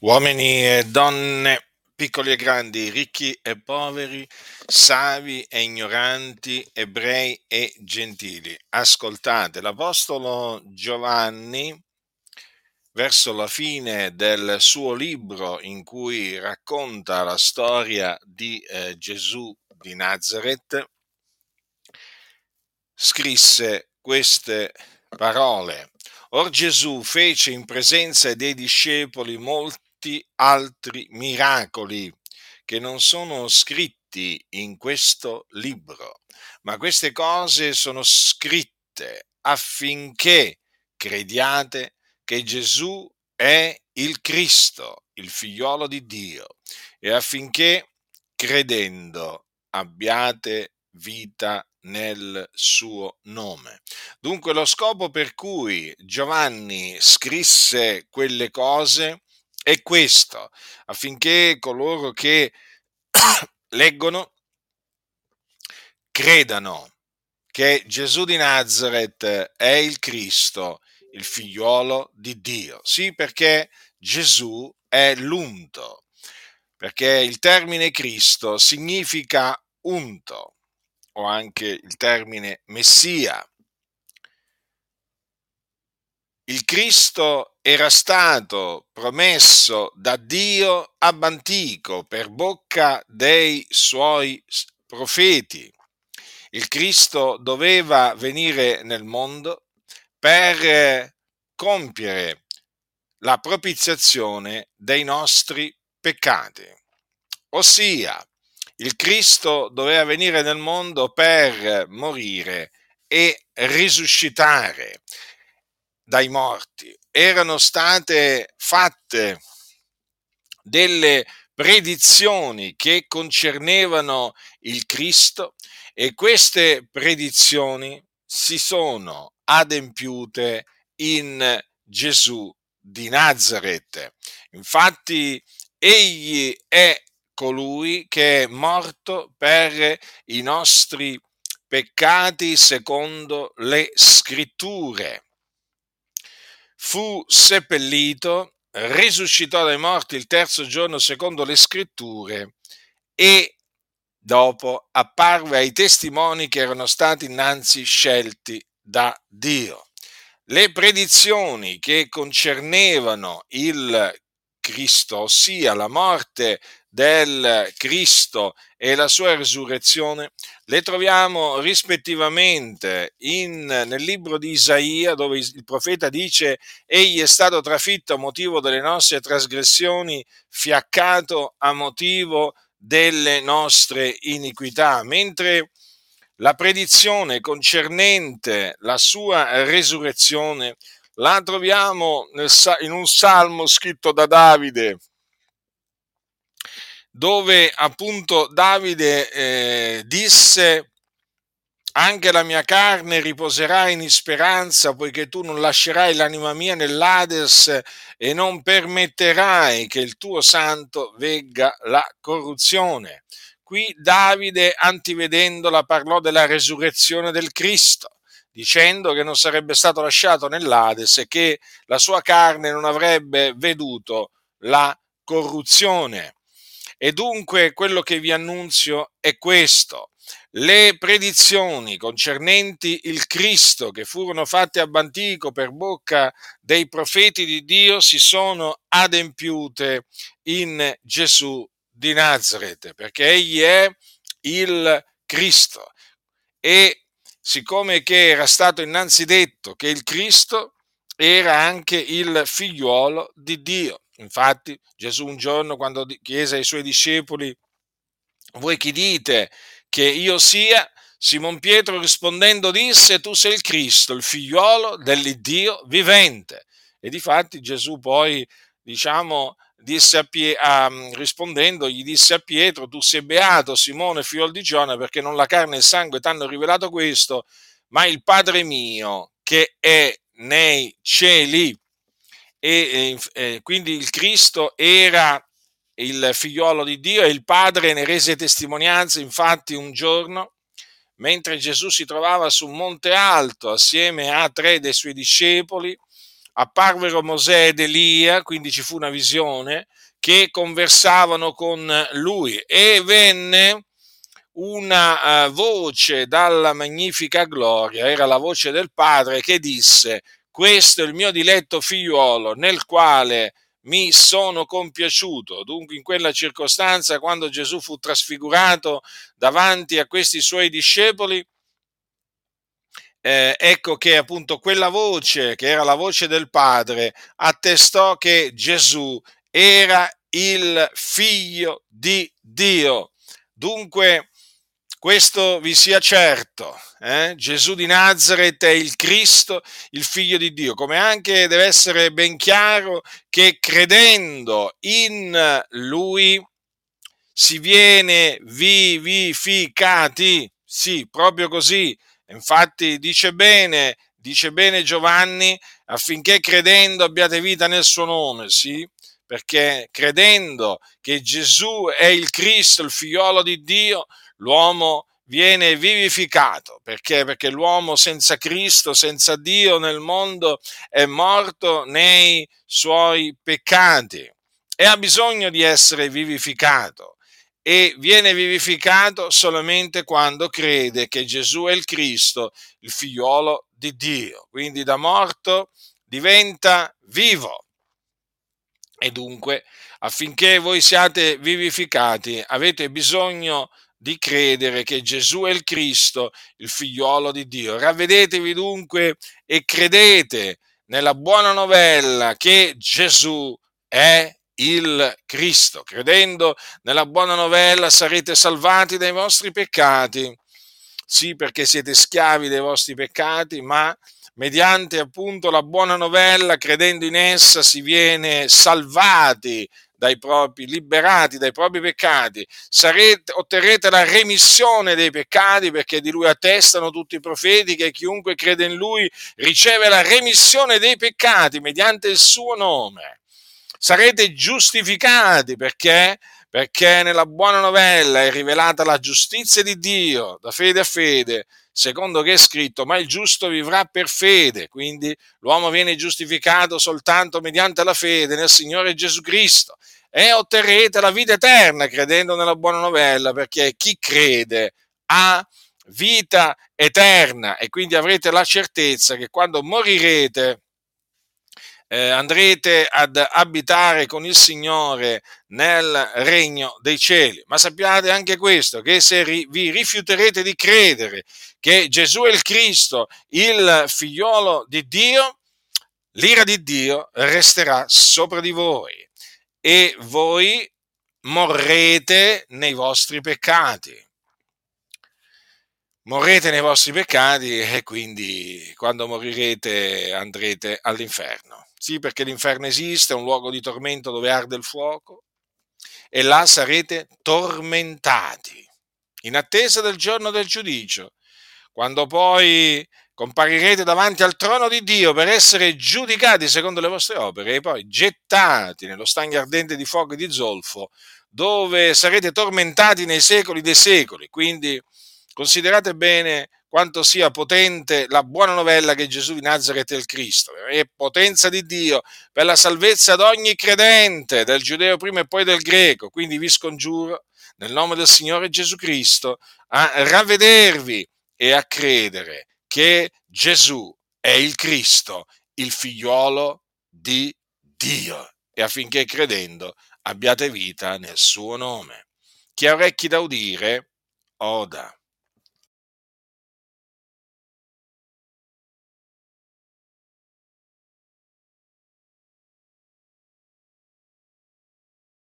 Uomini e donne, piccoli e grandi, ricchi e poveri, savi e ignoranti, ebrei e gentili, ascoltate l'Apostolo Giovanni verso la fine del suo libro in cui racconta la storia di Gesù di Nazaret, scrisse queste parole. Or Gesù fece in presenza dei discepoli molti altri miracoli che non sono scritti in questo libro, ma queste cose sono scritte affinché crediate che Gesù è il Cristo, il Figliolo di Dio, e affinché credendo abbiate vita nel suo nome. Dunque lo scopo per cui Giovanni scrisse quelle cose è questo, affinché coloro che leggono credano che Gesù di Nazaret è il Cristo, il Figliolo di Dio. Sì, perché Gesù è l'unto, perché il termine Cristo significa unto, o anche il termine Messia. Il Cristo era stato promesso da Dio ab antico per bocca dei suoi profeti. Il Cristo doveva venire nel mondo per compiere la propiziazione dei nostri peccati, ossia il Cristo doveva venire nel mondo per morire e risuscitare dai morti. Erano state fatte delle predizioni che concernevano il Cristo e queste predizioni si sono adempiute in Gesù di Nazaret. Infatti egli è colui che è morto per i nostri peccati secondo le scritture, fu seppellito, risuscitò dai morti il terzo giorno secondo le scritture e dopo apparve ai testimoni che erano stati innanzi scelti da Dio. Le predizioni che concernevano il Cristo, ossia la morte del Cristo e la sua resurrezione, le troviamo rispettivamente nel libro di Isaia, dove il profeta dice: egli è stato trafitto a motivo delle nostre trasgressioni, fiaccato a motivo delle nostre iniquità, mentre la predizione concernente la sua resurrezione la troviamo in un salmo scritto da Davide, dove appunto Davide disse: anche la mia carne riposerà in speranza, poiché tu non lascerai l'anima mia nell'Ades e non permetterai che il tuo santo vegga la corruzione. Qui Davide, antivedendola, parlò della resurrezione del Cristo, dicendo che non sarebbe stato lasciato nell'Ades e che la sua carne non avrebbe veduto la corruzione. E dunque quello che vi annunzio è questo: le predizioni concernenti il Cristo che furono fatte ab antico per bocca dei profeti di Dio si sono adempiute in Gesù di Nazaret, perché egli è il Cristo. E siccome che era stato innanzi detto che il Cristo era anche il Figliuolo di Dio, infatti Gesù un giorno, quando chiese ai suoi discepoli: voi chi dite che io sia? Simon Pietro rispondendo disse: tu sei il Cristo, il Figliuolo dell'Iddio vivente. E difatti Gesù poi, rispondendo, gli disse a Pietro: tu sei beato, Simone, figlio di Giona, perché non la carne e il sangue t'hanno rivelato questo, ma il Padre mio che è nei cieli. E quindi il Cristo era il Figliolo di Dio e il Padre ne rese testimonianza. Infatti un giorno, mentre Gesù si trovava su un monte alto assieme a tre dei suoi discepoli, apparvero Mosè ed Elia, quindi ci fu una visione, che conversavano con lui, e venne una voce dalla magnifica gloria, era la voce del Padre, che disse: questo è il mio diletto figliuolo nel quale mi sono compiaciuto. Dunque in quella circostanza, quando Gesù fu trasfigurato davanti a questi suoi discepoli, ecco che appunto quella voce, che era la voce del Padre, attestò che Gesù era il Figlio di Dio. Dunque questo vi sia certo, Gesù di Nazaret è il Cristo, il Figlio di Dio, come anche deve essere ben chiaro che credendo in Lui si viene vivificati, sì, proprio così. Infatti dice bene Giovanni, affinché credendo abbiate vita nel suo nome, sì, perché credendo che Gesù è il Cristo, il figliolo di Dio, l'uomo viene vivificato. Perché? Perché l'uomo senza Cristo, senza Dio nel mondo, è morto nei suoi peccati e ha bisogno di essere vivificato. E viene vivificato solamente quando crede che Gesù è il Cristo, il figliolo di Dio. Quindi da morto diventa vivo. E dunque, affinché voi siate vivificati, avete bisogno di credere che Gesù è il Cristo, il figliolo di Dio. Ravvedetevi dunque e credete nella buona novella che Gesù è il Cristo. Credendo nella buona novella sarete salvati dai vostri peccati, sì, perché siete schiavi dei vostri peccati, ma mediante appunto la buona novella, credendo in essa, si viene salvati liberati dai propri peccati, otterrete la remissione dei peccati, perché di lui attestano tutti i profeti che chiunque crede in lui riceve la remissione dei peccati mediante il suo nome. Sarete giustificati, perché? Perché nella buona novella è rivelata la giustizia di Dio da fede a fede, secondo che è scritto: ma il giusto vivrà per fede. Quindi l'uomo viene giustificato soltanto mediante la fede nel Signore Gesù Cristo, e otterrete la vita eterna credendo nella buona novella, perché chi crede ha vita eterna, e quindi avrete la certezza che quando morirete andrete ad abitare con il Signore nel regno dei cieli. Ma sappiate anche questo, che se vi rifiuterete di credere che Gesù è il Cristo, il figliolo di Dio, l'ira di Dio resterà sopra di voi e voi morrete nei vostri peccati. Morrete nei vostri peccati, e quindi quando morirete andrete all'inferno. Sì, perché l'inferno esiste, è un luogo di tormento dove arde il fuoco, e là sarete tormentati in attesa del giorno del giudizio, quando poi comparirete davanti al trono di Dio per essere giudicati secondo le vostre opere e poi gettati nello stagno ardente di fuoco e di zolfo, dove sarete tormentati nei secoli dei secoli. Quindi considerate bene quanto sia potente la buona novella che Gesù di Nazaret è il Cristo, è potenza di Dio per la salvezza ad ogni credente, del giudeo prima e poi del greco. Quindi vi scongiuro, nel nome del Signore Gesù Cristo, a ravvedervi e a credere che Gesù è il Cristo, il figliolo di Dio, e affinché credendo abbiate vita nel suo nome. Chi ha orecchi da udire, oda.